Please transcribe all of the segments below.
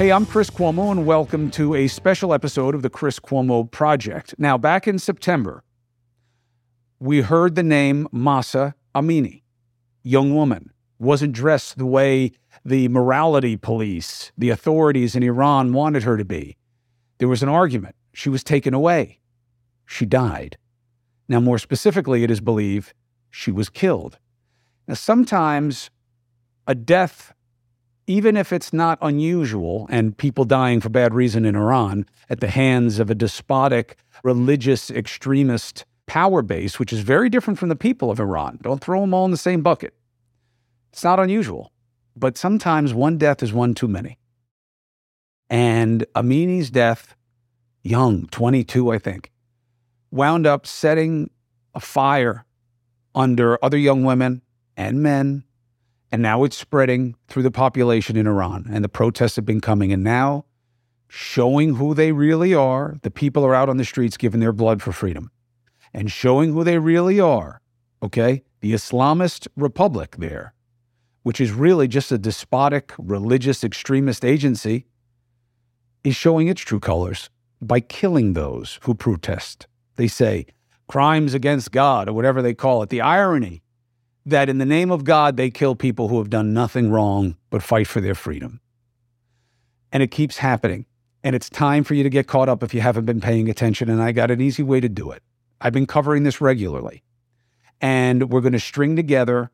Hey, I'm Chris Cuomo, and welcome to a special episode of The Chris Cuomo Project. Now, back in September, we heard the name Mahsa Amini. Young woman, wasn't dressed the way the morality police, the authorities in Iran wanted her to be. There was an argument. She was taken away. She died. Now, more specifically, it is believed she was killed. Now, sometimes a death, even if it's not unusual, and people dying for bad reason in Iran at the hands of a despotic, religious, extremist power base, which is very different from the people of Iran. Don't throw them all in the same bucket. It's not unusual, but sometimes one death is one too many. And Amini's death, young, 22, I think, wound up setting a fire under other young women and men. And now it's spreading through the population in Iran, and the protests have been coming. And now, showing who they really are, the people are out on the streets giving their blood for freedom. And showing who they really are, okay, the Islamist Republic there, which is really just a despotic, religious, extremist agency, is showing its true colors by killing those who protest. They say, crimes against God, or whatever they call it. The irony that in the name of God, they kill people who have done nothing wrong but fight for their freedom. And it keeps happening. And it's time for you to get caught up if you haven't been paying attention. And I got an easy way to do it. I've been covering this regularly. And we're going to string together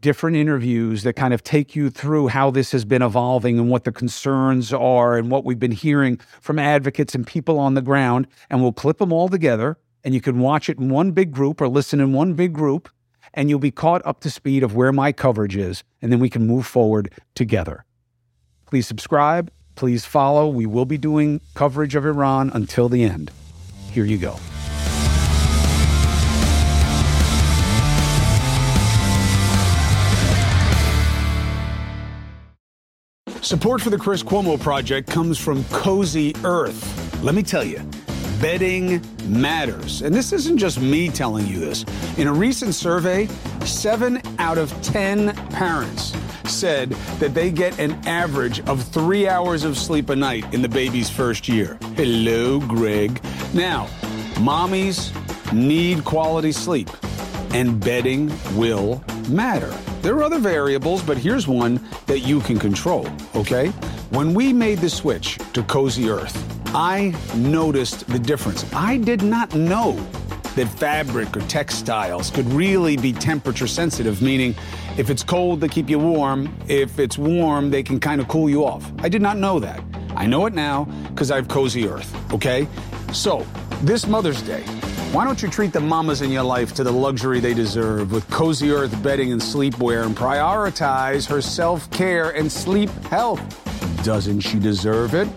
different interviews that kind of take you through how this has been evolving and what the concerns are and what we've been hearing from advocates and people on the ground. And we'll clip them all together. And you can watch it in one big group or listen in one big group. And you'll be caught up to speed of where my coverage is, and then we can move forward together. Please subscribe. Please follow. We will be doing coverage of Iran until the end. Here you go. Support for the Chris Cuomo Project comes from Cozy Earth. Let me tell you. Bedding matters. And this isn't just me telling you this. In a recent survey, 7 out of 10 parents said that they get an average of 3 hours of sleep a night in the baby's first year. Hello, Greg. Now, mommies need quality sleep, and bedding will matter. There are other variables, but here's one that you can control, okay? When we made the switch to Cozy Earth, I noticed the difference. I did not know that fabric or textiles could really be temperature sensitive, meaning if it's cold, they keep you warm. If it's warm, they can kind of cool you off. I did not know that. I know it now because I have Cozy Earth, okay? So this Mother's Day, why don't you treat the mamas in your life to the luxury they deserve with Cozy Earth bedding and sleepwear and prioritize her self-care and sleep health? Doesn't she deserve it?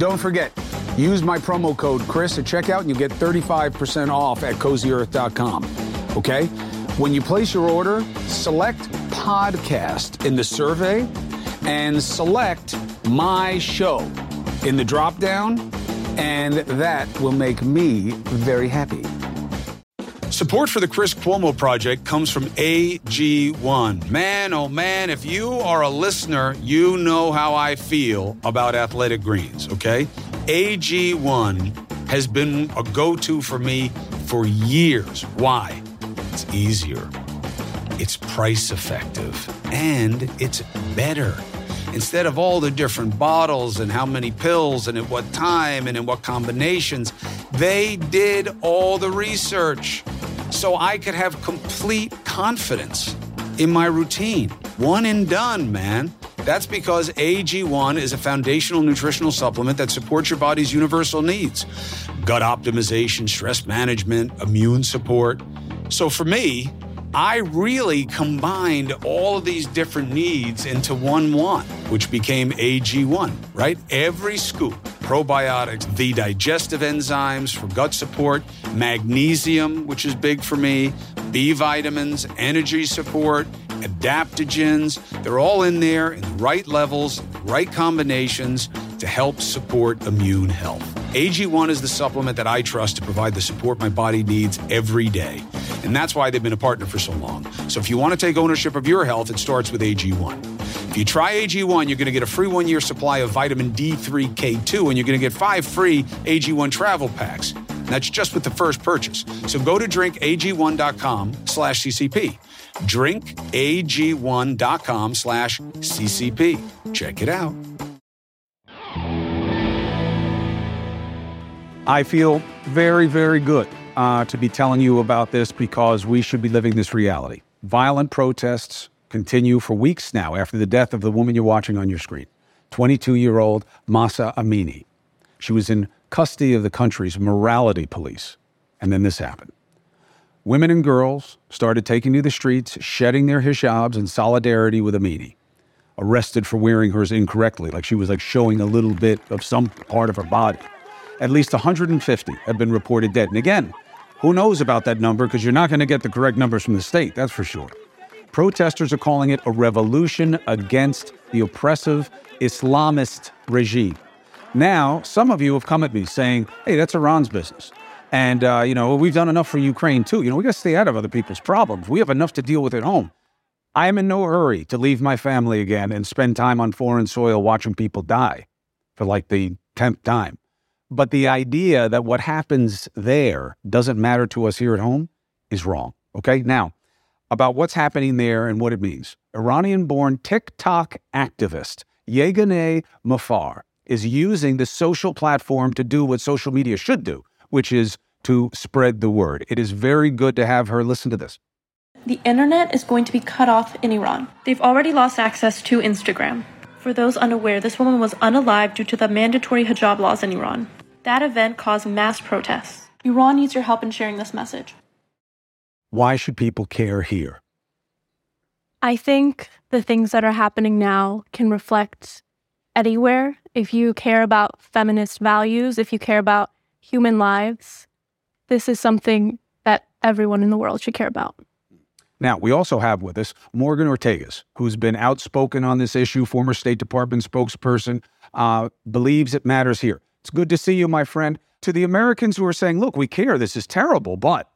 Don't forget, use my promo code Chris at checkout and you'll get 35% off at CozyEarth.com, okay? When you place your order, select podcast in the survey and select my show in the drop-down, and that will make me very happy. Support for the Chris Cuomo Project comes from AG1. Man, oh man, if you are a listener, you know how I feel about Athletic Greens, okay? AG1 has been a go-to for me for years. Why? It's easier. It's price effective. And it's better. Instead of all the different bottles and how many pills and at what time and in what combinations, they did all the research. So I could have complete confidence in my routine. One and done, man. That's because AG1 is a foundational nutritional supplement that supports your body's universal needs. Gut optimization, stress management, immune support. So for me, I really combined all of these different needs into one want, which became AG1, right? Every scoop. Probiotics, the digestive enzymes for gut support, magnesium, which is big for me, B vitamins, energy support, adaptogens. They're all in there in the right levels, right combinations to help support immune health. AG1 is the supplement that I trust to provide the support my body needs every day. And that's why they've been a partner for so long. So if you want to take ownership of your health, it starts with AG1. If you try AG1, you're going to get a free 1-year supply of vitamin D3K2, and you're going to get 5 free AG1 travel packs. And that's just with the first purchase. So go to drinkag1.com/CCP. Drinkag1.com/CCP. Check it out. I feel very, very good to be telling you about this, because we should be living this reality. Violent protests continue for weeks now after the death of the woman you're watching on your screen, 22-year-old Mahsa Amini. She was in custody of the country's morality police. And then this happened. Women and girls started taking to the streets, shedding their hijabs in solidarity with Amini, arrested for wearing hers incorrectly, like she was showing a little bit of some part of her body. At least 150 have been reported dead. And again, who knows about that number, because you're not going to get the correct numbers from the state, that's for sure. Protesters are calling it a revolution against the oppressive Islamist regime. Now, some of you have come at me saying, hey, that's Iran's business. And, we've done enough for Ukraine, too. We got to stay out of other people's problems. We have enough to deal with at home. I am in no hurry to leave my family again and spend time on foreign soil watching people die for the 10th time. But the idea that what happens there doesn't matter to us here at home is wrong. Okay? Now, about what's happening there and what it means. Iranian-born TikTok activist Yeganeh Mafar is using the social platform to do what social media should do, which is to spread the word. It is very good to have her listen to this. The internet is going to be cut off in Iran. They've already lost access to Instagram. For those unaware, this woman was unalived due to the mandatory hijab laws in Iran. That event caused mass protests. Iran needs your help in sharing this message. Why should people care here? I think the things that are happening now can reflect anywhere. If you care about feminist values, if you care about human lives, this is something that everyone in the world should care about. Now, we also have with us Morgan Ortagus, who's been outspoken on this issue, former State Department spokesperson, believes it matters here. It's good to see you, my friend. To the Americans who are saying, look, we care, this is terrible, but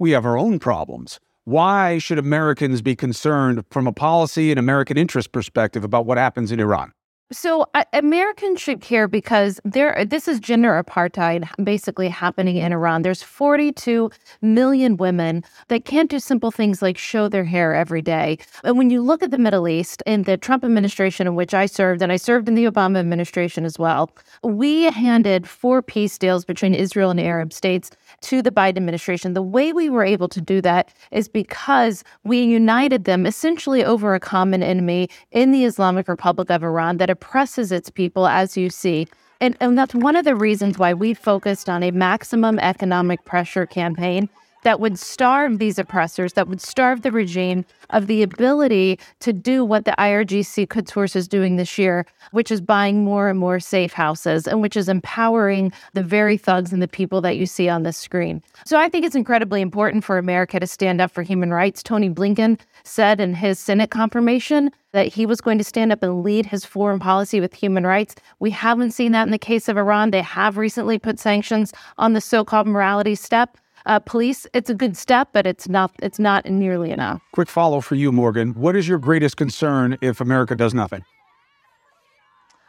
we have our own problems. Why should Americans be concerned from a policy and American interest perspective about what happens in Iran? So Americans should care because this is gender apartheid basically happening in Iran. There's 42 million women that can't do simple things like show their hair every day. And when you look at the Middle East, in the Trump administration in which I served, and I served in the Obama administration as well, we handed 4 peace deals between Israel and Arab states to the Biden administration. The way we were able to do that is because we united them essentially over a common enemy in the Islamic Republic of Iran that oppresses its people, as you see. And that's one of the reasons why we focused on a maximum economic pressure campaign that would starve these oppressors, that would starve the regime of the ability to do what the IRGC Quds Force is doing this year, which is buying more and more safe houses, and which is empowering the very thugs and the people that you see on this screen. So I think it's incredibly important for America to stand up for human rights. Tony Blinken said in his Senate confirmation that he was going to stand up and lead his foreign policy with human rights. We haven't seen that in the case of Iran. They have recently put sanctions on the so-called morality step. Police, it's a good step, but it's not nearly enough. Quick follow for you, Morgan. What is your greatest concern if America does nothing?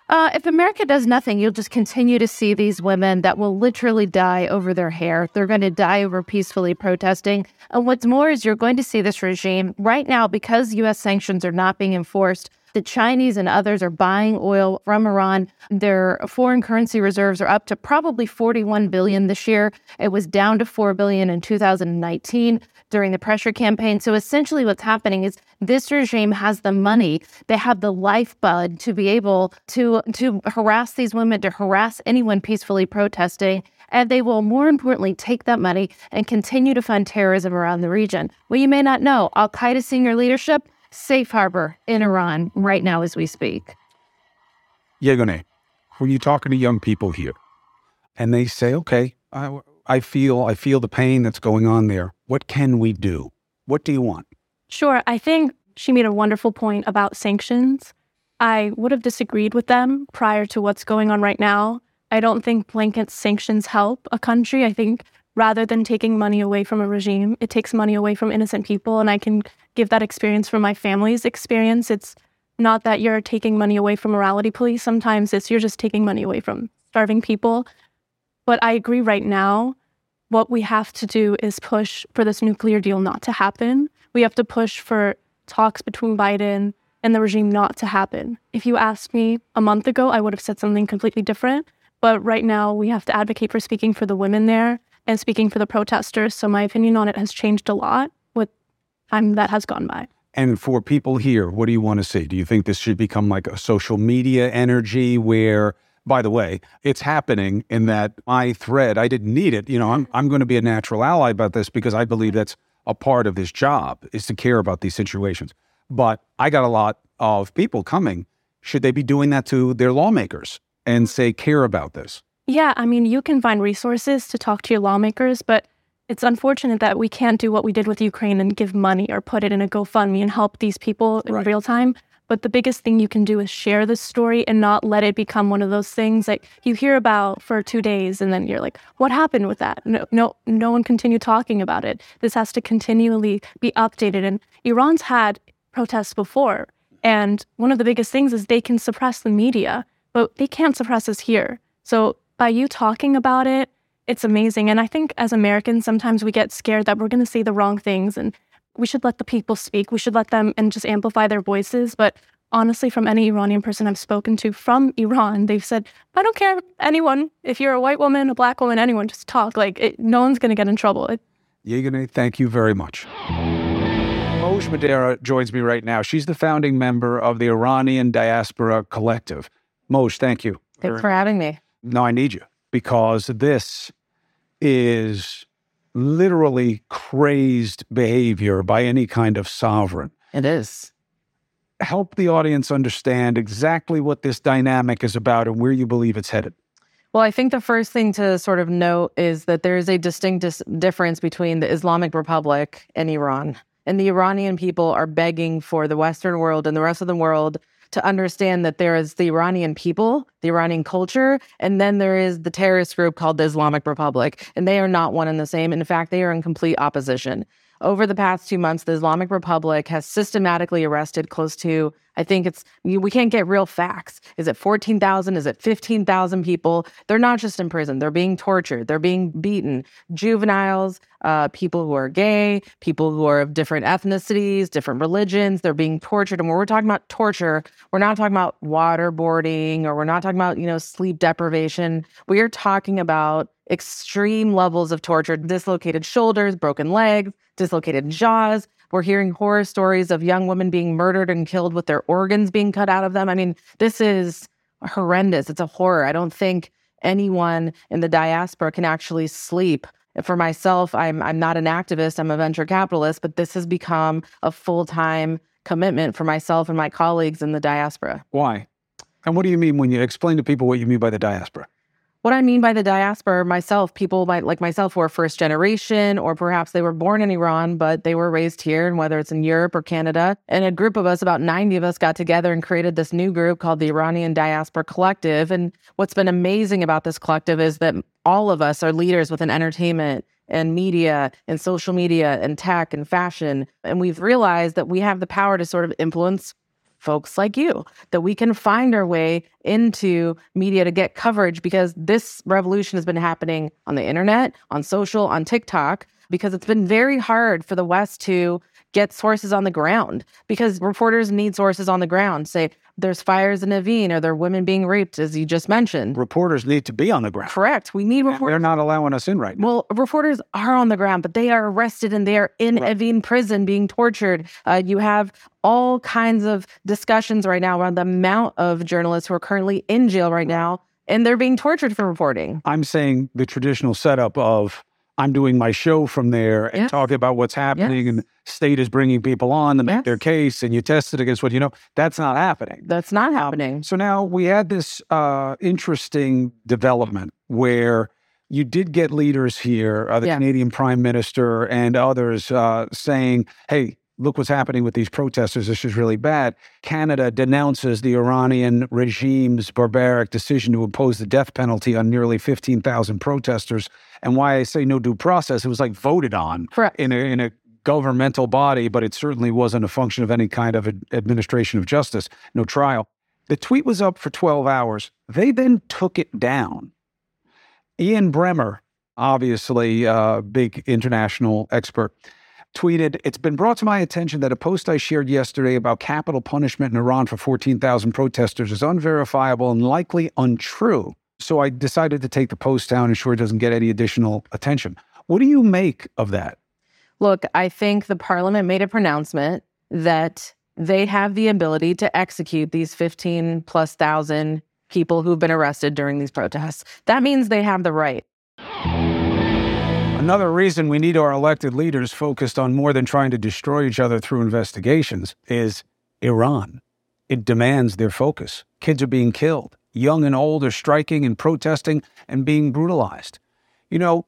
If America does nothing, you'll just continue to see these women that will literally die over their hair. They're going to die over peacefully protesting. And what's more is you're going to see this regime right now, because U.S. sanctions are not being enforced. The Chinese and others are buying oil from Iran. Their foreign currency reserves are up to probably $41 billion this year. It was down to $4 billion in 2019 during the pressure campaign. So essentially what's happening is this regime has the money. They have the lifeblood to be able to harass these women, to harass anyone peacefully protesting. And they will, more importantly, take that money and continue to fund terrorism around the region. Well, you may not know, Al-Qaeda senior leadership, safe harbor in Iran right now as we speak. Yeganeh, when you're talking to young people here, and they say, okay, I feel the pain that's going on there. What can we do? What do you want? Sure. I think she made a wonderful point about sanctions. I would have disagreed with them prior to what's going on right now. I don't think blanket sanctions help a country. I think rather than taking money away from a regime, it takes money away from innocent people. And I can give that experience from my family's experience. It's Not that you're taking money away from morality police. Sometimes it's you're just taking money away from starving people. But I agree right now, what we have to do is push for this nuclear deal not to happen. We have to push for talks between Biden and the regime not to happen. If you asked me a month ago, I would have said something completely different. But right now, we have to advocate for speaking for the women there and speaking for the protesters. So my opinion on it has changed a lot with time that has gone by. And for people here, what do you want to see? Do you think this should become like a social media energy where, by the way, it's happening in that my thread, I didn't need it. You know, I'm going to be a natural ally about this because I believe that's a part of this job is to care about these situations. But I got a lot of people coming. Should they be doing that to their lawmakers and say, care about this? Yeah, I mean, you can find resources to talk to your lawmakers, but it's unfortunate that we can't do what we did with Ukraine and give money or put it in a GoFundMe and help these people in real time. But the biggest thing you can do is share this story and not let it become one of those things that you hear about for 2 days and then you're like, what happened with that? No one continued talking about it. This has to continually be updated. And Iran's had protests before. And one of the biggest things is they can suppress the media, but they can't suppress us here. So by you talking about it, it's amazing. And I think as Americans, sometimes we get scared that we're going to say the wrong things and we should let the people speak. We should let them and just amplify their voices. But honestly, from any Iranian person I've spoken to from Iran, they've said, I don't care, anyone. If you're a white woman, a black woman, anyone, just talk. No one's going to get in trouble. Yeganeh, thank you very much. Moj Mahdara joins me right now. She's the founding member of the Iranian Diaspora Collective. Moj, thank you. Thanks for having me. No, I need you because this is literally crazed behavior by any kind of sovereign. It is. Help the audience understand exactly what this dynamic is about and where you believe it's headed. Well, I think the first thing to sort of note is that there is a distinct difference between the Islamic Republic and Iran. And the Iranian people are begging for the Western world and the rest of the world to understand that there is the Iranian people, the Iranian culture, and then there is the terrorist group called the Islamic Republic. And they are not one and the same. In fact, they are in complete opposition. Over the past 2 months, the Islamic Republic has systematically arrested close to, I think it's, we can't get real facts. Is it 14,000? Is it 15,000 people? They're not just in prison. They're being tortured. They're being beaten. Juveniles, people who are gay, people who are of different ethnicities, different religions, they're being tortured. And when we're talking about torture, we're not talking about waterboarding or we're not talking about, sleep deprivation. We are talking about extreme levels of torture, dislocated shoulders, broken legs, dislocated jaws. We're hearing horror stories of young women being murdered and killed with their organs being cut out of them. I mean, this is horrendous. It's a horror. I don't think anyone in the diaspora can actually sleep. For myself, I'm not an activist. I'm a venture capitalist, but this has become a full-time commitment for myself and my colleagues in the diaspora. Why? And what do you mean when you explain to people what you mean by the diaspora? What I mean by the diaspora, people like myself who are first generation, or perhaps they were born in Iran, but they were raised here, and whether it's in Europe or Canada. And a group of us, about 90 of us, got together and created this new group called the Iranian Diaspora Collective. And what's been amazing about this collective is that all of us are leaders within entertainment and media and social media and tech and fashion. And we've realized that we have the power to sort of influence folks like you, that we can find our way into media to get coverage, because this revolution has been happening on the internet, on social, on TikTok, because it's been very hard for the West to get sources on the ground, because reporters need sources on the ground. Say, there's fires in Evin, or there are women being raped, as you just mentioned. Reporters need to be on the ground. Correct. We need reporters. They're not allowing us in right now. Well, reporters are on the ground, but they are arrested and they are in Evin prison being tortured. You have all kinds of discussions right now around the amount of journalists who are currently in jail right now, and they're being tortured for reporting. I'm saying the traditional setup of, I'm doing my show from there and talking about what's happening and the state is bringing people on to make their case and you test it against what you know. That's not happening. That's not happening. So now we had this interesting development where you did get leaders here, the Canadian Prime Minister and others saying, hey, look what's happening with these protesters. This is really bad. Canada denounces the Iranian regime's barbaric decision to impose the death penalty on nearly 15,000 protesters. And why I say no due process, it was voted on in a governmental body, but it certainly wasn't a function of any kind of administration of justice, no trial. The tweet was up for 12 hours. They then took it down. Ian Bremmer, obviously a big international expert, tweeted, "It's been brought to my attention that a post I shared yesterday about capital punishment in Iran for 14,000 protesters is unverifiable and likely untrue. So I decided to take the post down and ensure it doesn't get any additional attention." What do you make of that? Look, I think the parliament made a pronouncement that they have the ability to execute these 15 plus thousand people who've been arrested during these protests. That means they have the right. Another reason we need our elected leaders focused on more than trying to destroy each other through investigations is Iran. It demands their focus. Kids are being killed. Young and old are striking and protesting and being brutalized. You know,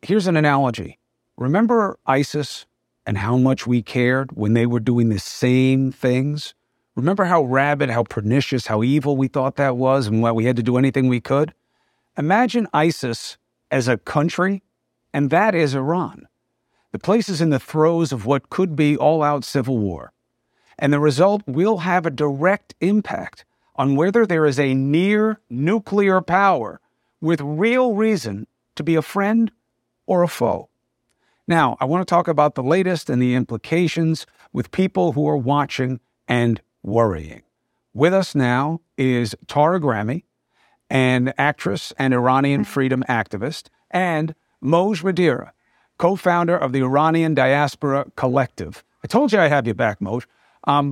here's an analogy. Remember ISIS and how much we cared when they were doing the same things? Remember how rabid, how pernicious, how evil we thought that was and why we had to do anything we could? Imagine ISIS as a country, and that is Iran. The place is in the throes of what could be all-out civil war. And the result will have a direct impact on whether there is a near-nuclear power with real reason to be a friend or a foe. Now, I want to talk about the latest and the implications with people who are watching and worrying. With us now is Tara Grammy, an actress and Iranian freedom activist, and Moj Mahdara, co-founder of the Iranian Diaspora Collective. I told you I have you back, Moj.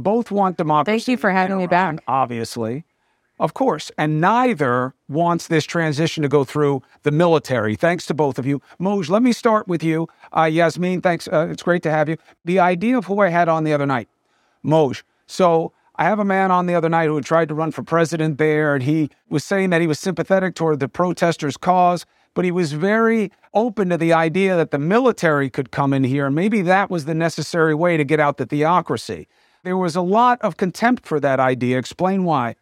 Both want democracy. Thank you for having me back. Obviously. Of course. And neither wants this transition to go through the military. Thanks to both of you. Moj, let me start with you. Yasmin, thanks. It's great to have you. The idea of who I had on the other night, Moj. So I have a man on the other night who had tried to run for president there, and he was saying that he was sympathetic toward the protesters' cause, but he was very open to the idea that the military could come in here, and maybe that was the necessary way to get out the theocracy. There was a lot of contempt for that idea. Explain why.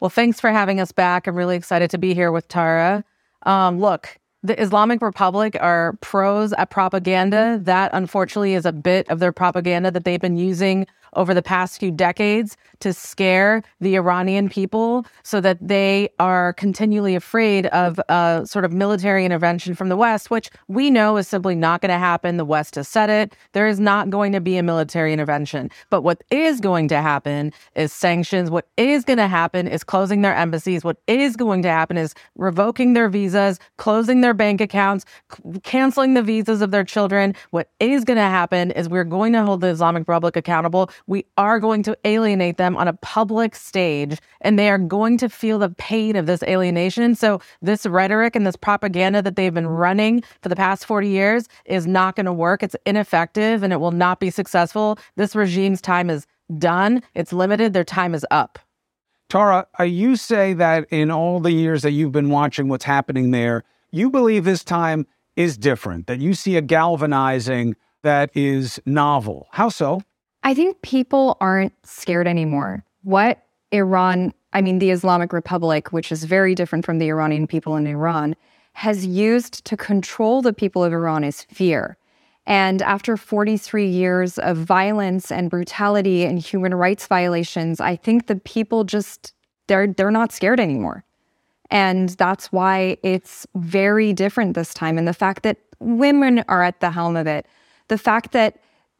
Well, thanks for having us back. I'm really excited to be here with Tara. Look, the Islamic Republic are pros at propaganda. That, unfortunately, is a bit of their propaganda that they've been using over the past few decades to scare the Iranian people so that they are continually afraid of sort of military intervention from the West, which we know is simply not going to happen. The West has said it. There is not going to be a military intervention. But what is going to happen is sanctions. What is going to happen is closing their embassies. What is going to happen is revoking their visas, closing their bank accounts, canceling the visas of their children. What is going to happen is we're going to hold the Islamic Republic accountable. We are going to alienate them on a public stage, and they are going to feel the pain of this alienation. So this rhetoric and this propaganda that they've been running for the past 40 years is not going to work. It's ineffective, and it will not be successful. This regime's time is done. It's limited. Their time is up. Tara, you say that in all the years that you've been watching what's happening there, you believe this time is different, that you see a galvanizing that is novel. How so? I think people aren't scared anymore. What Iran, the Islamic Republic, which is very different from the Iranian people in Iran, has used to control the people of Iran is fear. And after 43 years of violence and brutality and human rights violations, I think the people just, they're not scared anymore. And that's why it's very different this time. And the fact that women are at the helm of it, the fact that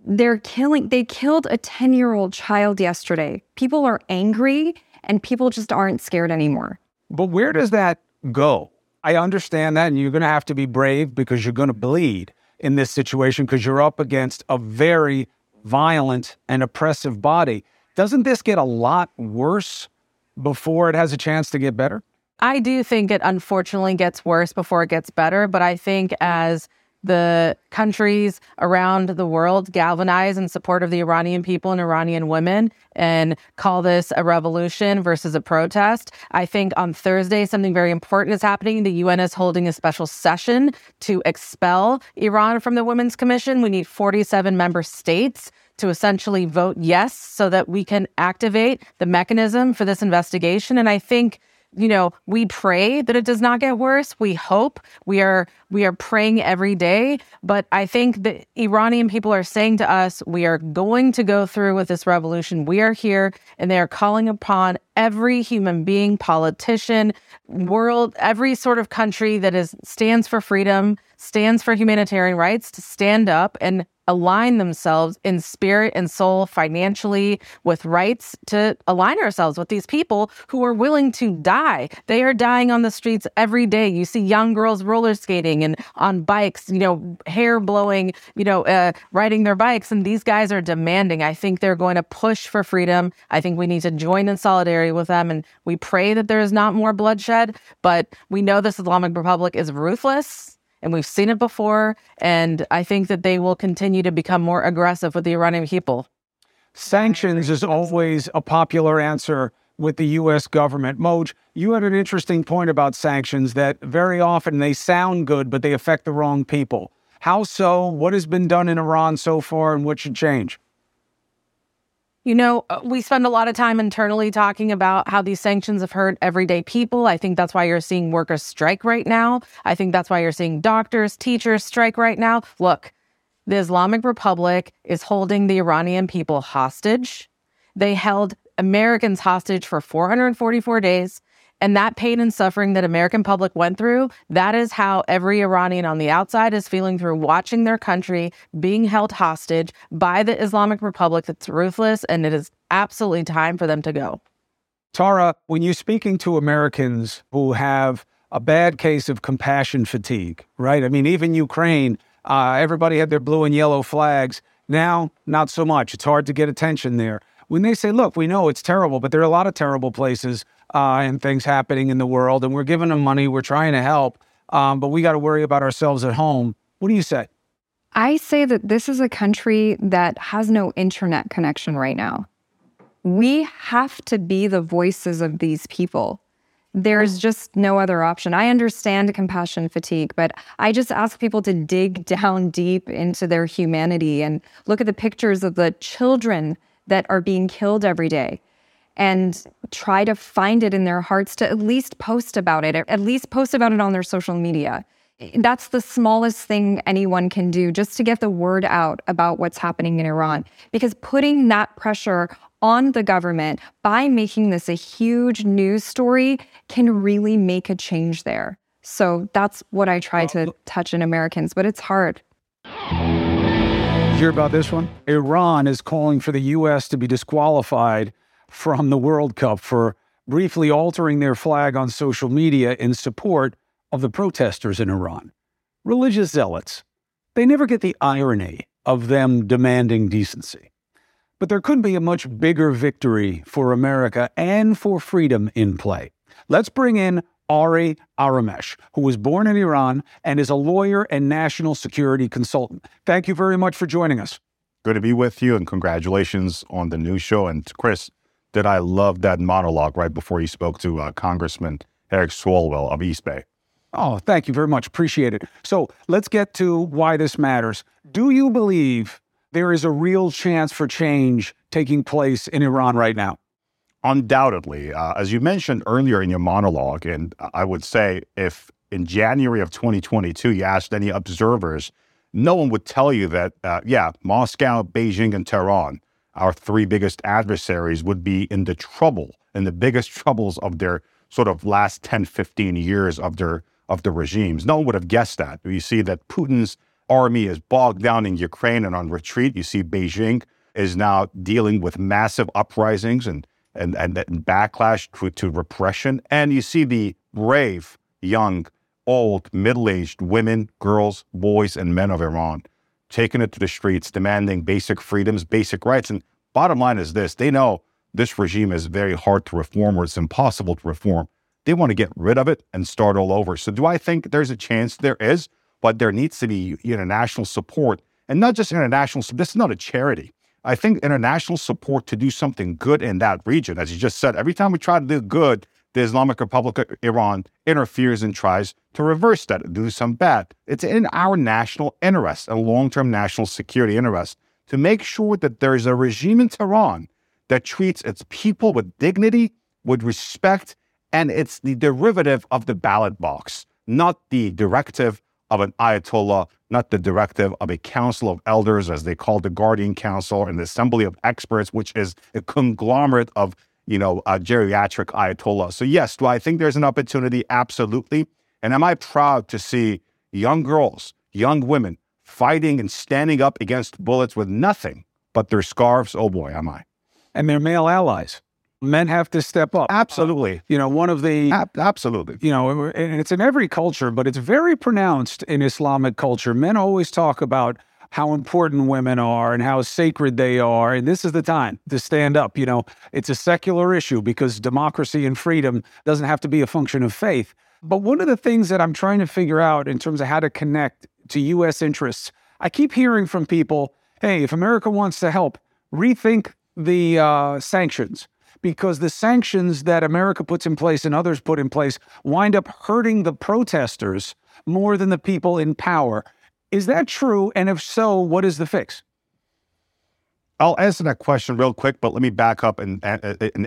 they killed a 10-year-old child yesterday. People are angry and people just aren't scared anymore. But where does that go? I understand that, and you're going to have to be brave because you're going to bleed in this situation because you're up against a very violent and oppressive body. Doesn't this get a lot worse before it has a chance to get better? I do think it unfortunately gets worse before it gets better, but I think as the countries around the world galvanize in support of the Iranian people and Iranian women and call this a revolution versus a protest. I think on Thursday, something very important is happening. The UN is holding a special session to expel Iran from the Women's Commission. We need 47 member states to essentially vote yes so that we can activate the mechanism for this investigation. And I think you know, we pray that it does not get worse. We hope. We are praying every day. But I think the Iranian people are saying to us, we are going to go through with this revolution. We are here, and they are calling upon every human being, politician, world, every sort of country that stands for freedom, stands for humanitarian rights, to stand up and align themselves in spirit and soul, financially, with rights, to align ourselves with these people who are willing to die. They are dying on the streets every day. You see young girls roller skating and on bikes, you know, hair blowing, you know, riding their bikes. And these guys are demanding. I think they're going to push for freedom. I think we need to join in solidarity with them. And we pray that there is not more bloodshed. But we know this Islamic Republic is ruthless. And we've seen it before, and I think that they will continue to become more aggressive with the Iranian people. Sanctions is always a popular answer with the U.S. government. Moj, you had an interesting point about sanctions, that very often they sound good, but they affect the wrong people. How so? What has been done in Iran so far, and what should change? You know, we spend a lot of time internally talking about how these sanctions have hurt everyday people. I think that's why you're seeing workers strike right now. I think that's why you're seeing doctors, teachers strike right now. Look, the Islamic Republic is holding the Iranian people hostage. They held Americans hostage for 444 days. And that pain and suffering that American public went through, that is how every Iranian on the outside is feeling through watching their country being held hostage by the Islamic Republic that's ruthless, and it is absolutely time for them to go. Tara, when you're speaking to Americans who have a bad case of compassion fatigue, right? I mean, even Ukraine, everybody had their blue and yellow flags. Now, not so much. It's hard to get attention there. When they say, look, we know it's terrible, but there are a lot of terrible places and things happening in the world, and we're giving them money, we're trying to help, but we got to worry about ourselves at home. What do you say? I say that this is a country that has no internet connection right now. We have to be the voices of these people. There's just no other option. I understand compassion fatigue, but I just ask people to dig down deep into their humanity and look at the pictures of the children that are being killed every day, and try to find it in their hearts to at least post about it, on their social media. That's the smallest thing anyone can do, just to get the word out about what's happening in Iran. Because putting that pressure on the government by making this a huge news story can really make a change there. So that's what I try to touch in Americans, but it's hard. Hear about this one? Iran is calling for the U.S. to be disqualified from the World Cup for briefly altering their flag on social media in support of the protesters in Iran. Religious zealots. They never get the irony of them demanding decency. But there could be a much bigger victory for America and for freedom in play. Let's bring in Ari Aramesh, who was born in Iran and is a lawyer and national security consultant. Thank you very much for joining us. Good to be with you, and congratulations on the new show. And Chris, did I love that monologue right before you spoke to Congressman Eric Swalwell of East Bay? Oh, thank you very much. Appreciate it. So let's get to why this matters. Do you believe there is a real chance for change taking place in Iran right now? Undoubtedly. As you mentioned earlier in your monologue, and I would say if in January of 2022 you asked any observers, no one would tell you that, Moscow, Beijing, and Tehran, our three biggest adversaries, would be in the biggest troubles of their sort of last 10, 15 years of their regimes. No one would have guessed that. You see that Putin's army is bogged down in Ukraine and on retreat. You see Beijing is now dealing with massive uprisings and backlash to repression. And you see the brave, young, old, middle-aged women, girls, boys, and men of Iran taking it to the streets, demanding basic freedoms, basic rights. And bottom line is this: they know this regime is very hard to reform, or it's impossible to reform. They want to get rid of it and start all over. So do I think there's a chance? There is, but there needs to be international support. And not just international support. This is not a charity. I think international support to do something good in that region. As you just said, every time we try to do good, the Islamic Republic of Iran interferes and tries to reverse that, do some bad. It's in our national interest and long-term national security interest to make sure that there is a regime in Tehran that treats its people with dignity, with respect, and it's the derivative of the ballot box, not the directive of an Ayatollah, not the directive of a council of elders, as they call the Guardian Council, and the Assembly of Experts, which is a conglomerate of, geriatric Ayatollah. So yes, do I think there's an opportunity? Absolutely. And am I proud to see young girls, young women fighting and standing up against bullets with nothing but their scarves? Oh boy, am I. And their male allies. Men have to step up. Absolutely. One of the... Absolutely. And it's in every culture, but it's very pronounced in Islamic culture. Men always talk about how important women are and how sacred they are. And this is the time to stand up. It's a secular issue because democracy and freedom doesn't have to be a function of faith. But one of the things that I'm trying to figure out in terms of how to connect to U.S. interests, I keep hearing from people, hey, if America wants to help, rethink the sanctions. Because the sanctions that America puts in place and others put in place wind up hurting the protesters more than the people in power. Is that true? And if so, what is the fix? I'll answer that question real quick, but let me back up and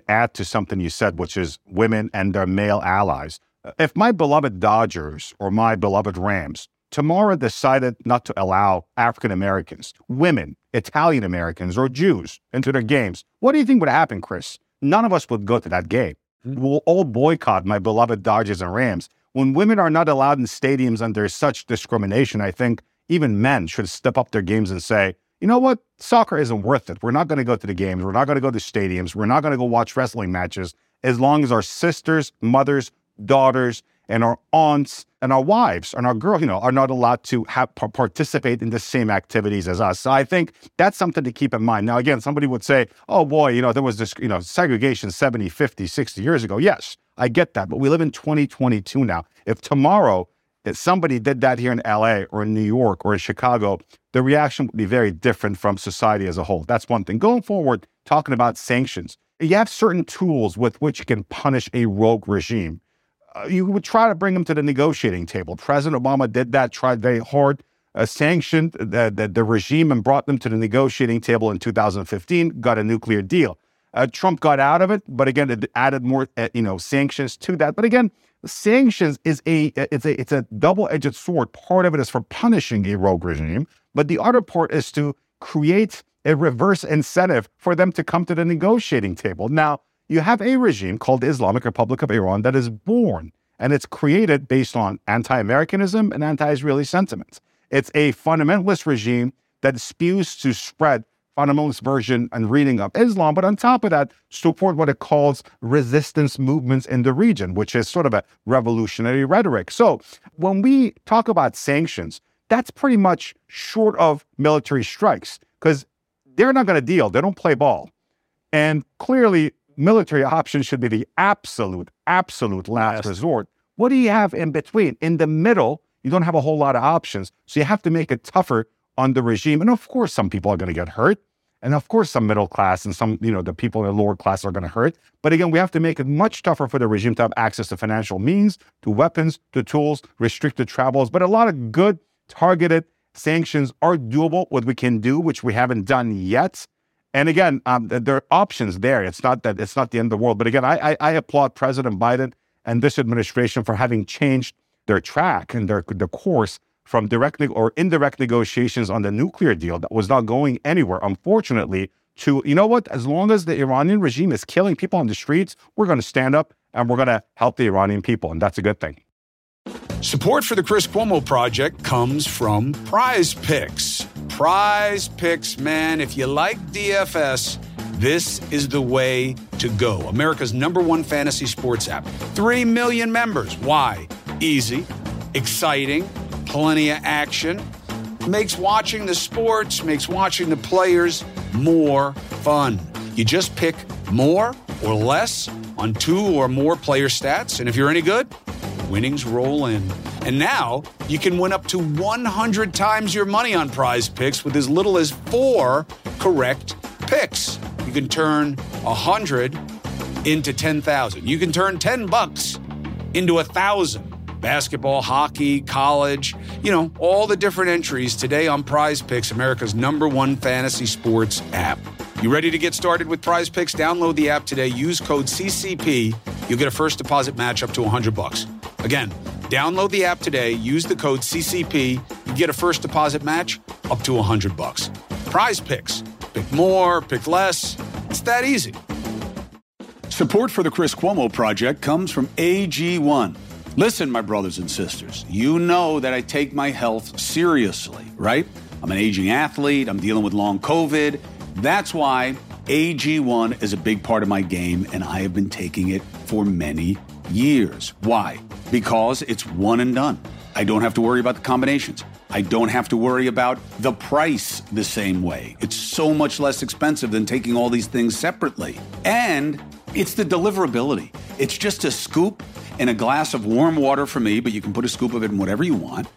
add to something you said, which is women and their male allies. If my beloved Dodgers or my beloved Rams tomorrow decided not to allow African Americans, women, Italian Americans, or Jews into their games, what do you think would happen, Chris? None of us would go to that game. We'll all boycott my beloved Dodgers and Rams. When women are not allowed in stadiums under such discrimination, I think even men should step up their games and say, you know what? Soccer isn't worth it. We're not going to go to the games. We're not going to go to stadiums. We're not going to go watch wrestling matches as long as our sisters, mothers, daughters, and our aunts and our wives and our girls, are not allowed to participate in the same activities as us. So I think that's something to keep in mind. Now, again, somebody would say, oh boy, there was this, segregation 70, 50, 60 years ago. Yes, I get that. But we live in 2022 now. If tomorrow that somebody did that here in LA or in New York or in Chicago, the reaction would be very different from society as a whole. That's one thing. Going forward, talking about sanctions, you have certain tools with which you can punish a rogue regime. You would try to bring them to the negotiating table. President Obama did that, tried very hard, sanctioned the regime and brought them to the negotiating table in 2015, got a nuclear deal. Trump got out of it, but again, it added more, sanctions to that. But again, sanctions is a double-edged sword. Part of it is for punishing a rogue regime, but the other part is to create a reverse incentive for them to come to the negotiating table. Now, you have a regime called the Islamic Republic of Iran that is born, and it's created based on anti-Americanism and anti-Israeli sentiments. It's a fundamentalist regime that spews to spread fundamentalist version and reading of Islam, but on top of that, support what it calls resistance movements in the region, which is sort of a revolutionary rhetoric. So when we talk about sanctions, that's pretty much short of military strikes because they're not going to deal. They don't play ball. And clearly, military options should be the absolute last resort. What do you have in between? In the middle, you don't have a whole lot of options. So you have to make it tougher on the regime. And of course, some people are going to get hurt. And of course, some middle class and some, the people in the lower class are going to hurt. But again, we have to make it much tougher for the regime to have access to financial means, to weapons, to tools, restricted travels. But a lot of good targeted sanctions are doable, what we can do, which we haven't done yet. And again, there are options there. It's not the end of the world. But again, I applaud President Biden and this administration for having changed their track and their course from direct or indirect negotiations on the nuclear deal that was not going anywhere, unfortunately, to, as long as the Iranian regime is killing people on the streets, we're going to stand up and we're going to help the Iranian people. And that's a good thing. Support for the Chris Cuomo Project comes from Prize Picks. Prize Picks, man, if you like DFS, this is the way to go. America's #1 fantasy sports app. 3 million members. Why? Easy, exciting, plenty of action. Makes watching the sports, makes watching the players more fun. You just pick more or less on two or more player stats, and if you're any good, winnings roll in. And now you can win up to 100 times your money on Prize Picks with as little as 4 correct picks. You can turn 100 into 10,000. You can turn $10 into 1,000. Basketball, hockey, college, all the different entries today on Prize Picks, America's #1 fantasy sports app. You ready to get started with Prize Picks? Download the app today. Use code CCP You'll get a first deposit match up to $100. Again, download the app today, use the code CCP, you get a first deposit match up to $100. Prize Picks. Pick more, pick less. It's that easy. Support for the Chris Cuomo Project comes from AG1. Listen, my brothers and sisters, you know that I take my health seriously, right? I'm an aging athlete. I'm dealing with long COVID. That's why AG1 is a big part of my game, and I have been taking it for many years. Why? Because it's one and done. I don't have to worry about the combinations. I don't have to worry about the price the same way. It's so much less expensive than taking all these things separately. And it's the deliverability. It's just a scoop and a glass of warm water for me, but you can put a scoop of it in whatever you want.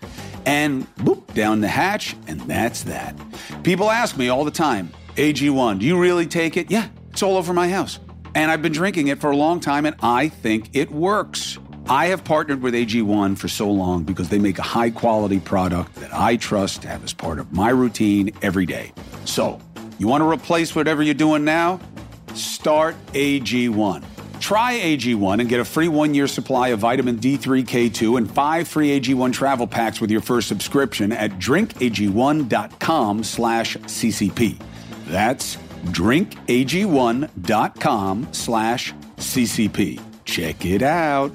And boop, down the hatch, and that's that. People ask me all the time, AG1, do you really take it? Yeah, it's all over my house. And I've been drinking it for a long time, and I think it works. I have partnered with AG1 for so long because they make a high-quality product that I trust to have as part of my routine every day. So, you want to replace whatever you're doing now? Start AG1. Try AG1 and get a free one-year supply of vitamin D3K2 and 5 free AG1 travel packs with your first subscription at drinkag1.com/CCP. That's drinkag1.com/CCP. Check it out.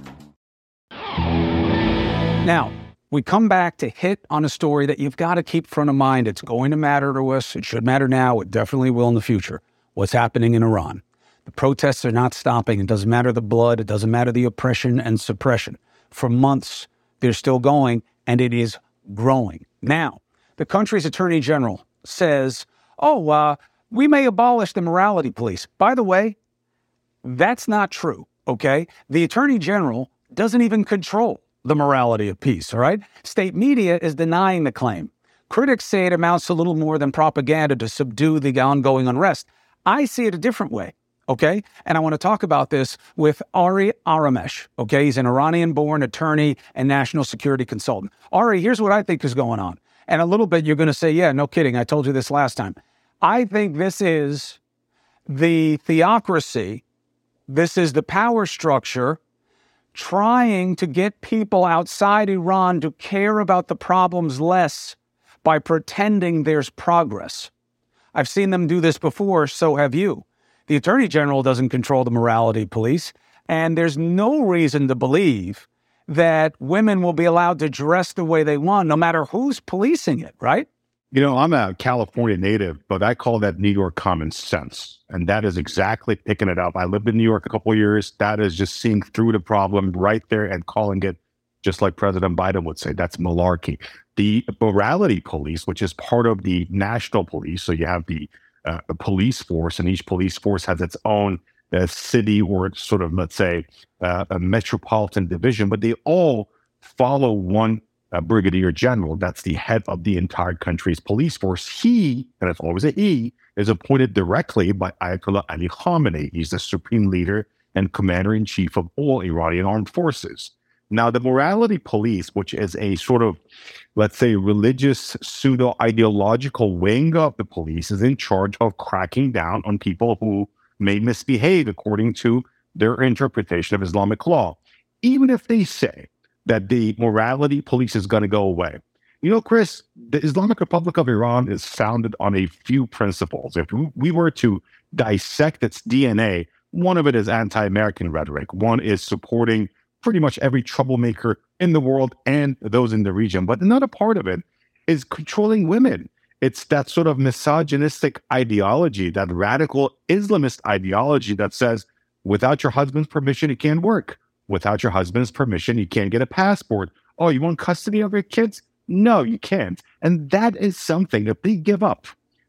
Now, we come back to hit on a story that you've got to keep front of mind. It's going to matter to us. It should matter now. It definitely will in the future. What's happening in Iran? The protests are not stopping. It doesn't matter the blood. It doesn't matter the oppression and suppression. For months, they're still going, and it is growing. Now, the country's attorney general says, we may abolish the morality police. By the way, that's not true, okay? The attorney general doesn't even control the morality of peace, all right? State media is denying the claim. Critics say it amounts to little more than propaganda to subdue the ongoing unrest. I see it a different way. Okay, and I want to talk about this with Ari Aramesh. Okay, he's an Iranian-born attorney and national security consultant. Ari, here's what I think is going on. And a little bit, you're going to say, yeah, no kidding. I told you this last time. I think this is the theocracy. This is the power structure trying to get people outside Iran to care about the problems less by pretending there's progress. I've seen them do this before. So have you. The attorney general doesn't control the morality police, and there's no reason to believe that women will be allowed to dress the way they want, no matter who's policing it, right? You know, I'm a California native, but I call that New York common sense, and that is exactly picking it up. I lived in New York a couple of years. That is just seeing through the problem right there and calling it, just like President Biden would say, that's malarkey. The morality police, which is part of the national police, so you have a police force, and each police force has its own city or sort of, let's say, a metropolitan division, but they all follow one brigadier general. That's the head of the entire country's police force. He, and it's always a he, is appointed directly by Ayatollah Ali Khamenei. He's the supreme leader and commander-in-chief of all Iranian armed forces. Now, the morality police, which is a sort of, let's say, religious, pseudo-ideological wing of the police, is in charge of cracking down on people who may misbehave according to their interpretation of Islamic law. Even if they say that the morality police is going to go away. You know, Chris, the Islamic Republic of Iran is founded on a few principles. If we were to dissect its DNA, one of it is anti-American rhetoric. One is supporting pretty much every troublemaker in the world and those in the region. But another part of it is controlling women. It's that sort of misogynistic ideology, that radical Islamist ideology that says, without your husband's permission, you can't work. Without your husband's permission, you can't get a passport. Oh, you want custody of your kids? No, you can't. And that is something that they give up.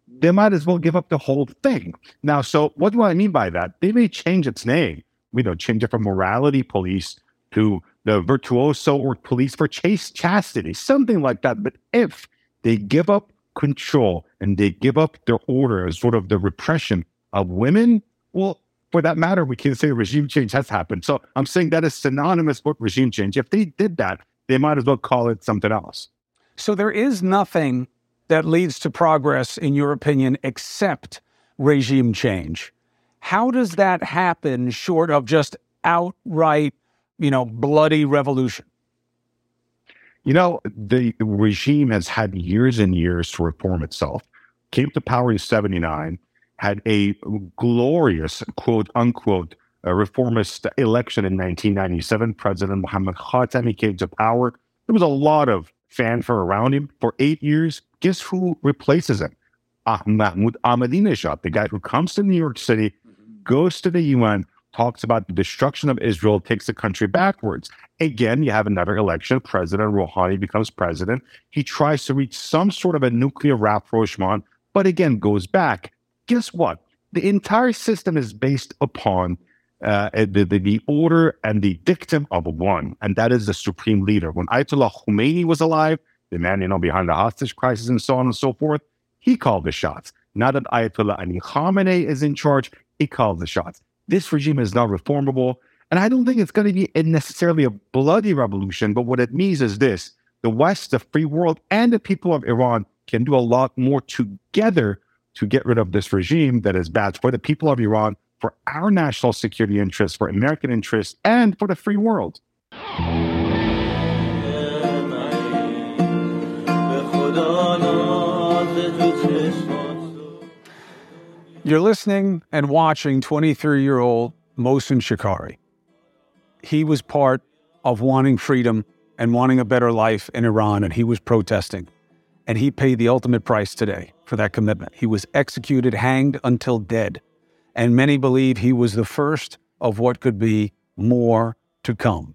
They might as well give up the whole thing. Now, so what do I mean by that? They may change its name. We don't change it from morality police to the virtuoso or police for chastity, something like that. But if they give up control and they give up their order as sort of the repression of women, well, for that matter, we can say regime change has happened. So I'm saying that is synonymous with regime change. If they did that, they might as well call it something else. So there is nothing that leads to progress, in your opinion, except regime change. How does that happen short of just outright, bloody revolution? The regime has had years and years to reform itself. Came to power in 1979, had a glorious, quote unquote, reformist election in 1997. President Mohammed Khatami came to power. There was a lot of fanfare around him for 8 years. Guess who replaces him? Mahmoud Ahmadinejad, the guy who comes to New York City, goes to the UN, talks about the destruction of Israel, takes the country backwards. Again, you have another election. President Rouhani becomes president. He tries to reach some sort of a nuclear rapprochement, but again, goes back. Guess what? The entire system is based upon the order and the dictum of one, and that is the supreme leader. When Ayatollah Khomeini was alive, the man, behind the hostage crisis and so on and so forth, he called the shots. Now that Ayatollah Ali Khamenei is in charge, he called the shots. This regime is not reformable, and I don't think it's going to be necessarily a bloody revolution, but what it means is this: the West, the free world, and the people of Iran can do a lot more together to get rid of this regime that is bad for the people of Iran, for our national security interests, for American interests, and for the free world. You're listening and watching 23-year-old Mohsen Shikari. He was part of wanting freedom and wanting a better life in Iran, and he was protesting. And he paid the ultimate price today for that commitment. He was executed, hanged until dead. And many believe he was the first of what could be more to come.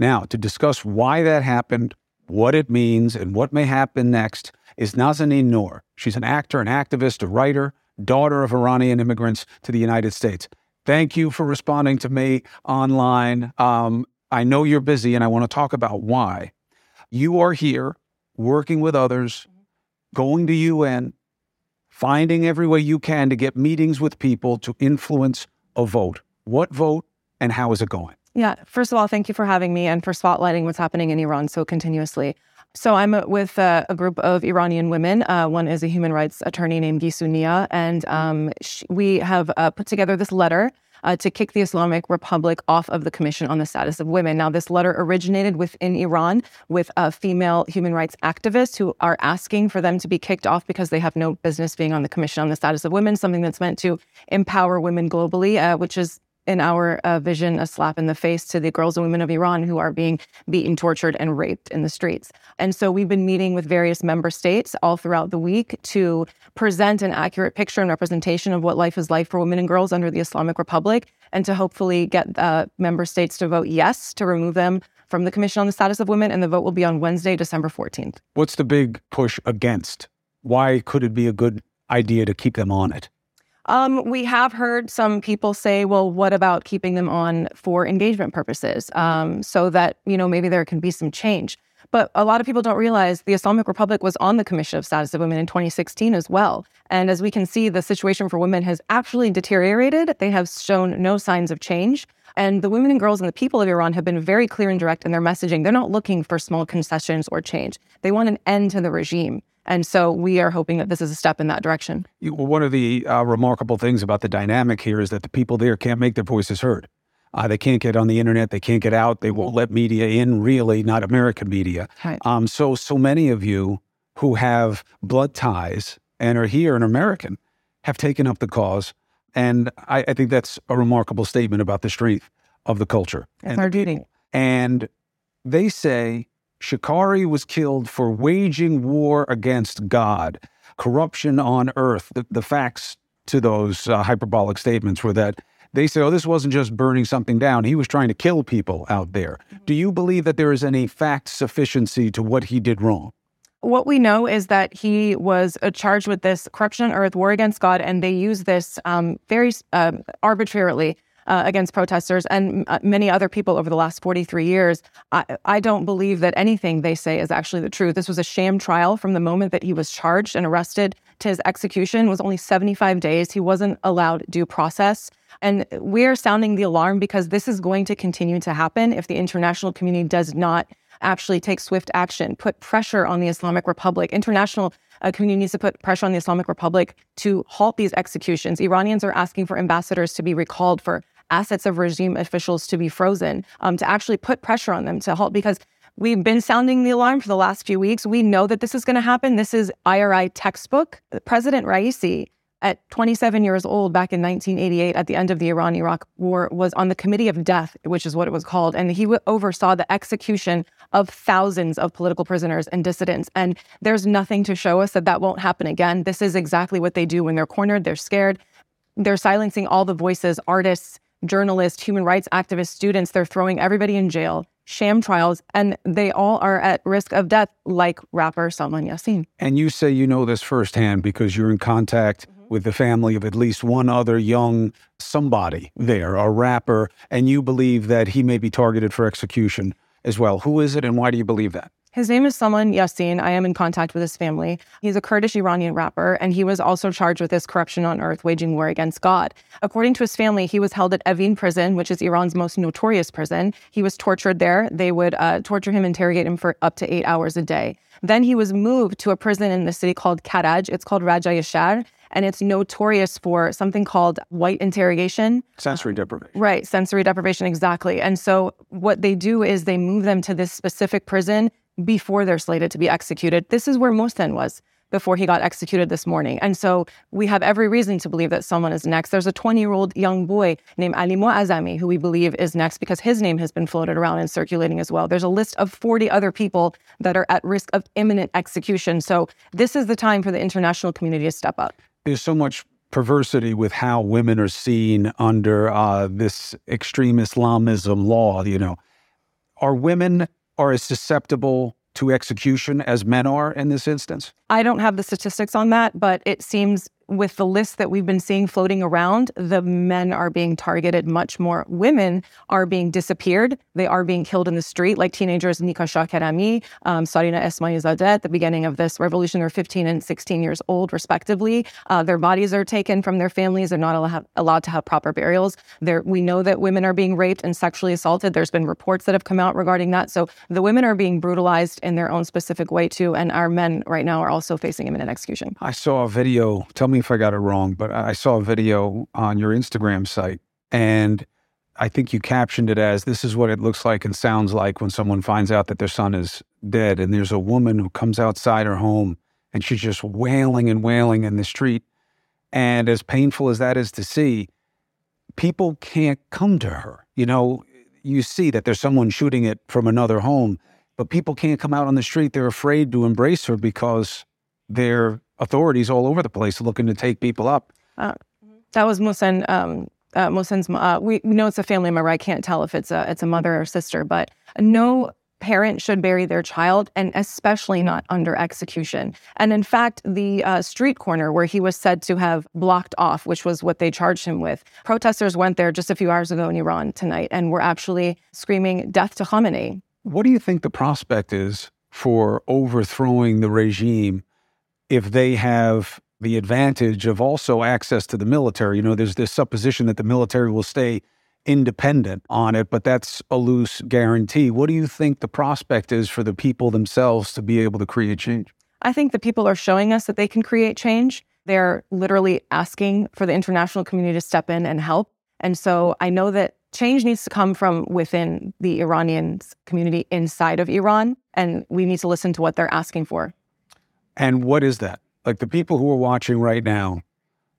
Now, to discuss why that happened, what it means, and what may happen next is Nazanin Noor. She's an actor, an activist, a writer, daughter of Iranian immigrants to the United States. Thank you for responding to me online. I know you're busy, and I want to talk about why. You are here working with others, going to UN, finding every way you can to get meetings with people to influence a vote. What vote, and how is it going? Yeah, first of all, thank you for having me and for spotlighting what's happening in Iran so continuously. So I'm with a group of Iranian women. One is a human rights attorney named Gisunia, and we have put together this letter to kick the Islamic Republic off of the Commission on the Status of Women. Now, this letter originated within Iran with female human rights activists who are asking for them to be kicked off because they have no business being on the Commission on the Status of Women, something that's meant to empower women globally, which is, in our vision, a slap in the face to the girls and women of Iran who are being beaten, tortured, and raped in the streets. And so we've been meeting with various member states all throughout the week to present an accurate picture and representation of what life is like for women and girls under the Islamic Republic, and to hopefully get member states to vote yes to remove them from the Commission on the Status of Women. And the vote will be on Wednesday, December 14th. What's the big push against? Why could it be a good idea to keep them on it? We have heard some people say, well, what about keeping them on for engagement purposes so that, maybe there can be some change? But a lot of people don't realize the Islamic Republic was on the Commission of Status of Women in 2016 as well. And as we can see, the situation for women has actually deteriorated. They have shown no signs of change. And the women and girls and the people of Iran have been very clear and direct in their messaging. They're not looking for small concessions or change. They want an end to the regime. And so we are hoping that this is a step in that direction. One of the remarkable things about the dynamic here is that the people there can't make their voices heard. They can't get on the internet. They can't get out. They won't let media in, really, not American media. Right. So many of you who have blood ties and are here and American have taken up the cause. And I think that's a remarkable statement about the strength of the culture. It's our duty. And they say Shikari was killed for waging war against God, corruption on earth. The facts to those hyperbolic statements were that they say, this wasn't just burning something down. He was trying to kill people out there. Do you believe that there is any fact sufficiency to what he did wrong? What we know is that he was charged with this corruption on earth, war against God, and they use this very arbitrarily against protesters and many other people over the last 43 years. I don't believe that anything they say is actually the truth. This was a sham trial from the moment that he was charged and arrested to his execution. It was only 75 days. He wasn't allowed due process. And we're sounding the alarm because this is going to continue to happen if the international community does not actually take swift action, put pressure on the Islamic Republic. International community needs to put pressure on the Islamic Republic to halt these executions. Iranians are asking for ambassadors to be recalled for assets of regime officials to be frozen, to actually put pressure on them to halt, because we've been sounding the alarm for the last few weeks. We know that this is going to happen. This is IRI textbook. President Raisi, at 27 years old back in 1988, at the end of the Iran-Iraq war, was on the Committee of Death, which is what it was called. And he oversaw the execution of thousands of political prisoners and dissidents. And there's nothing to show us that that won't happen again. This is exactly what they do when they're cornered, they're scared. They're silencing all the voices, artists, journalists, human rights activists, students. They're throwing everybody in jail, sham trials, and they all are at risk of death, like rapper Saman Yasin. And you say you know this firsthand because you're in contact with the family of at least one other young somebody there, a rapper, and you believe that he may be targeted for execution as well. Who is it and why do you believe that? His name is Saman Yasin. I am in contact with his family. He's a Kurdish Iranian rapper, and he was also charged with this corruption on earth, waging war against God. According to his family, he was held at Evin Prison, which is Iran's most notorious prison. He was tortured there. They would torture him, interrogate him for up to 8 hours a day. Then he was moved to a prison in the city called Karaj. It's called Raja Yashar, and it's notorious for something called white interrogation. Sensory deprivation. Right, sensory deprivation, exactly. And so what they do is they move them to this specific prison before they're slated to be executed. This is where Mohsen was before he got executed this morning. And so we have every reason to believe that someone is next. There's a 20-year-old young boy named Ali Muazami, who we believe is next because his name has been floated around and circulating as well. There's a list of 40 other people that are at risk of imminent execution. So this is the time for the international community to step up. There's so much perversity with how women are seen under this extreme Islamism law, you know. Are women as susceptible to execution as men are in this instance? I don't have the statistics on that, but it seems with the list that we've been seeing floating around, the men are being targeted much more. Women are being disappeared. They are being killed in the street, like teenagers Nika Shakerami, Sarina Esmaeizadeh, at the beginning of this revolution. They're 15 and 16 years old, respectively. Their bodies are taken from their families. They're not allowed to have proper burials. We know that women are being raped and sexually assaulted. There's been reports that have come out regarding that. So the women are being brutalized in their own specific way, too. And our men right now are also facing imminent execution. I saw a video. Tell me if I got it wrong, but I saw a video on your Instagram site, and I think you captioned it as, this is what it looks like and sounds like when someone finds out that their son is dead. And there's a woman who comes outside her home, and she's just wailing and wailing in the street. And as painful as that is to see, people can't come to her. You know, you see that there's someone shooting it from another home, but people can't come out on the street. They're afraid to embrace her because they're authorities all over the place looking to take people up. That was Mohsen. Mohsen's. We know it's a family member. I can't tell if it's a mother or sister, but no parent should bury their child, and especially not under execution. And in fact, the street corner where he was said to have blocked off, which was what they charged him with, protesters went there just a few hours ago in Iran tonight, and were actually screaming "Death to Khamenei." What do you think the prospect is for overthrowing the regime if they have the advantage of also access to the military? You know, there's this supposition that the military will stay independent on it, but that's a loose guarantee. What do you think the prospect is for the people themselves to be able to create change? I think the people are showing us that they can create change. They're literally asking for the international community to step in and help. And so I know that change needs to come from within the Iranian community inside of Iran, and we need to listen to what they're asking for. And what is that? Like, the people who are watching right now,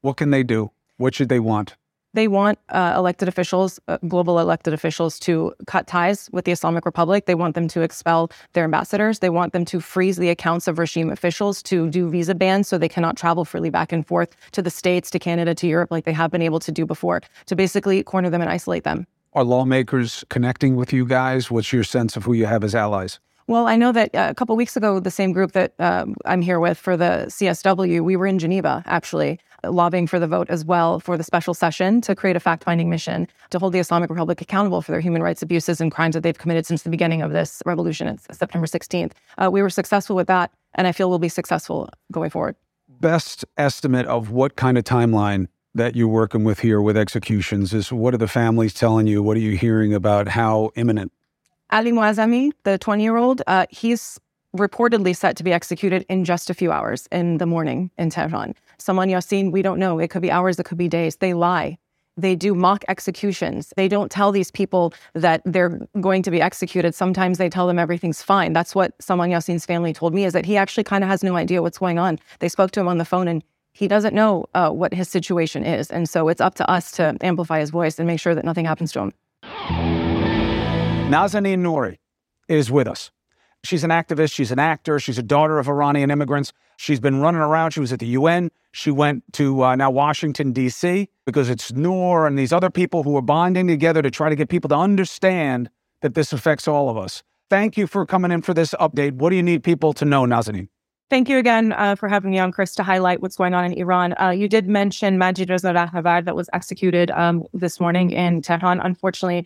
what can they do? What should they want? They want elected officials, global elected officials, to cut ties with the Islamic Republic. They want them to expel their ambassadors. They want them to freeze the accounts of regime officials, to do visa bans so they cannot travel freely back and forth to the States, to Canada, to Europe, like they have been able to do before, to basically corner them and isolate them. Are lawmakers connecting with you guys? What's your sense of who you have as allies? Well, I know that a couple of weeks ago, the same group that I'm here with for the CSW, we were in Geneva, actually, lobbying for the vote as well for the special session to create a fact-finding mission to hold the Islamic Republic accountable for their human rights abuses and crimes that they've committed since the beginning of this revolution. It's September 16th. We were successful with that, and I feel we'll be successful going forward. Best estimate of what kind of timeline that you're working with here with executions is, what are the families telling you? What are you hearing about how imminent? Ali Muazami, the 20-year-old, he's reportedly set to be executed in just a few hours in the morning in Tehran. Saman Yasin, we don't know. It could be hours, it could be days. They lie. They do mock executions. They don't tell these people that they're going to be executed. Sometimes they tell them everything's fine. That's what Saman Yasin's family told me, is that he actually kind of has no idea what's going on. They spoke to him on the phone and he doesn't know what his situation is. And so it's up to us to amplify his voice and make sure that nothing happens to him. Nazanin Noor is with us. She's an activist. She's an actor. She's a daughter of Iranian immigrants. She's been running around. She was at the UN. She went to now Washington, D.C., because it's Noor and these other people who are bonding together to try to get people to understand that this affects all of us. Thank you for coming in for this update. What do you need people to know, Nazanin? Thank you again for having me on, Chris, to highlight what's going on in Iran. You did mention Majid Razar Havar that was executed this morning in Tehran, unfortunately.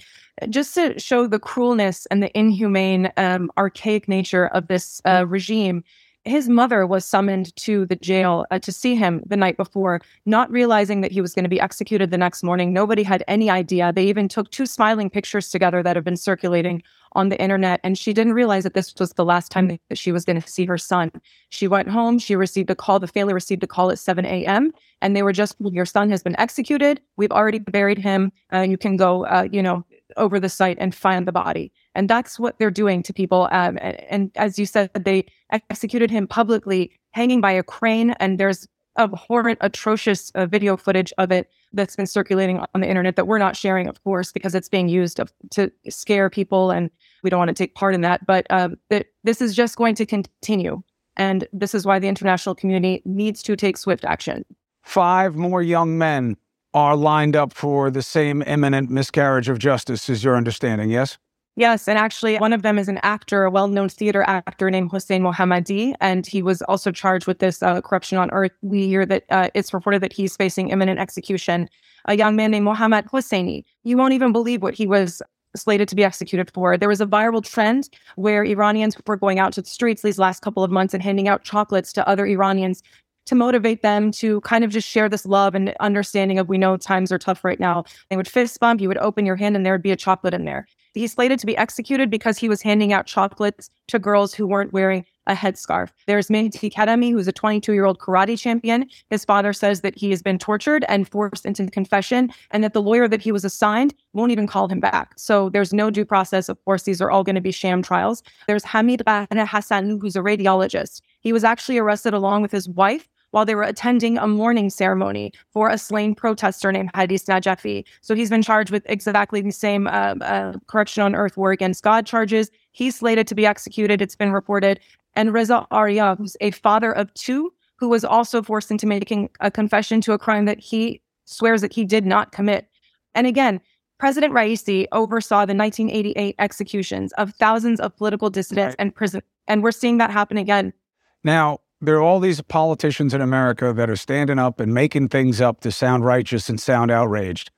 Just to show the cruelness and the inhumane, archaic nature of this regime, his mother was summoned to the jail to see him the night before, not realizing that he was going to be executed the next morning. Nobody had any idea. They even took two smiling pictures together that have been circulating on the internet, and she didn't realize that this was the last time that she was going to see her son. She went home, she received a call, the family received a call at 7 a.m., and they were just, your son has been executed, we've already buried him, you can go, over the site and find the body. And that's what they're doing to people. And as you said, they executed him publicly, hanging by a crane, and there's abhorrent, atrocious video footage of it that's been circulating on the internet that we're not sharing, of course, because it's being used to scare people, and we don't want to take part in that. But this is just going to continue. And this is why the international community needs to take swift action. 5 more young men are lined up for the same imminent miscarriage of justice, is your understanding, yes? Yes, and actually one of them is an actor, a well-known theater actor named Hossein Mohammadi, and he was also charged with this corruption on earth. We hear that it's reported that he's facing imminent execution. A young man named Mohammed Khatami, you won't even believe what he was slated to be executed for. There was a viral trend where Iranians were going out to the streets these last couple of months and handing out chocolates to other Iranians to motivate them to kind of just share this love and understanding of, we know times are tough right now. They would fist bump, you would open your hand and there would be a chocolate in there. He's slated to be executed because he was handing out chocolates to girls who weren't wearing a headscarf. There's Mohsen Shikari, who's a 22-year-old karate champion. His father says that he has been tortured and forced into confession, and that the lawyer that he was assigned won't even call him back. So there's no due process. Of course, these are all going to be sham trials. There's Hamid Hassan, who's a radiologist. He was actually arrested along with his wife while they were attending a mourning ceremony for a slain protester named Hadis Najafi. So he's been charged with exactly the same corruption on earth, war against God charges. He's slated to be executed, it's been reported. And Reza Arya, who's a father of 2, who was also forced into making a confession to a crime that he swears that he did not commit. And again, President Raisi oversaw the 1988 executions of thousands of political dissidents and prisoners. And we're seeing that happen again. Now, there are all these politicians in America that are standing up and making things up to sound righteous and sound outraged.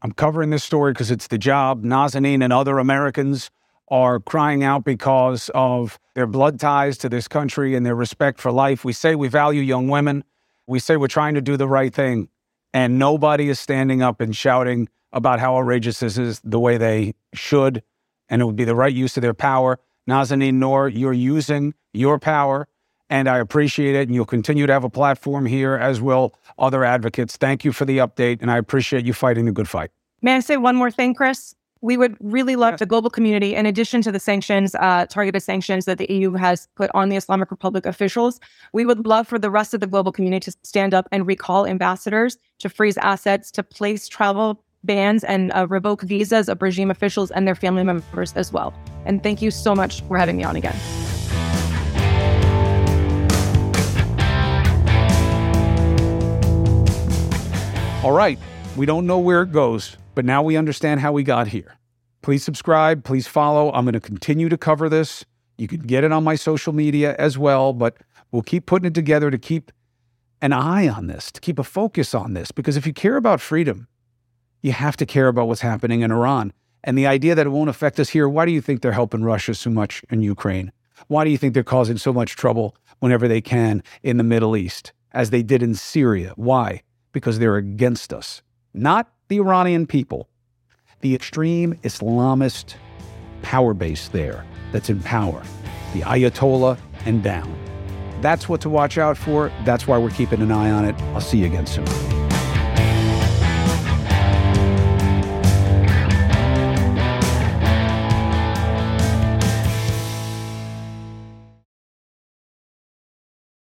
I'm covering this story because it's the job. Nazanin and other Americans are crying out because of their blood ties to this country and their respect for life. We say we value young women. We say we're trying to do the right thing. And nobody is standing up and shouting about how outrageous this is the way they should. And it would be the right use of their power. Nazanin Noor, you're using your power. And I appreciate it. And you'll continue to have a platform here, as will other advocates. Thank you for the update. And I appreciate you fighting the good fight. May I say one more thing, Chris? We would really love the global community, in addition to the sanctions, targeted sanctions that the EU has put on the Islamic Republic officials, we would love for the rest of the global community to stand up and recall ambassadors, to freeze assets, to place travel bans, and revoke visas of regime officials and their family members as well. And thank you so much for having me on again. All right, we don't know where it goes, but now we understand how we got here. Please subscribe, please follow. I'm going to continue to cover this. You can get it on my social media as well, but we'll keep putting it together to keep an eye on this, to keep a focus on this, because if you care about freedom, you have to care about what's happening in Iran. And the idea that it won't affect us here, why do you think they're helping Russia so much in Ukraine? Why do you think they're causing so much trouble whenever they can in the Middle East, as they did in Syria? Why? Because they're against us, not the Iranian people, the extreme Islamist power base there that's in power, the Ayatollah and down. That's what to watch out for. That's why we're keeping an eye on it. I'll see you again soon.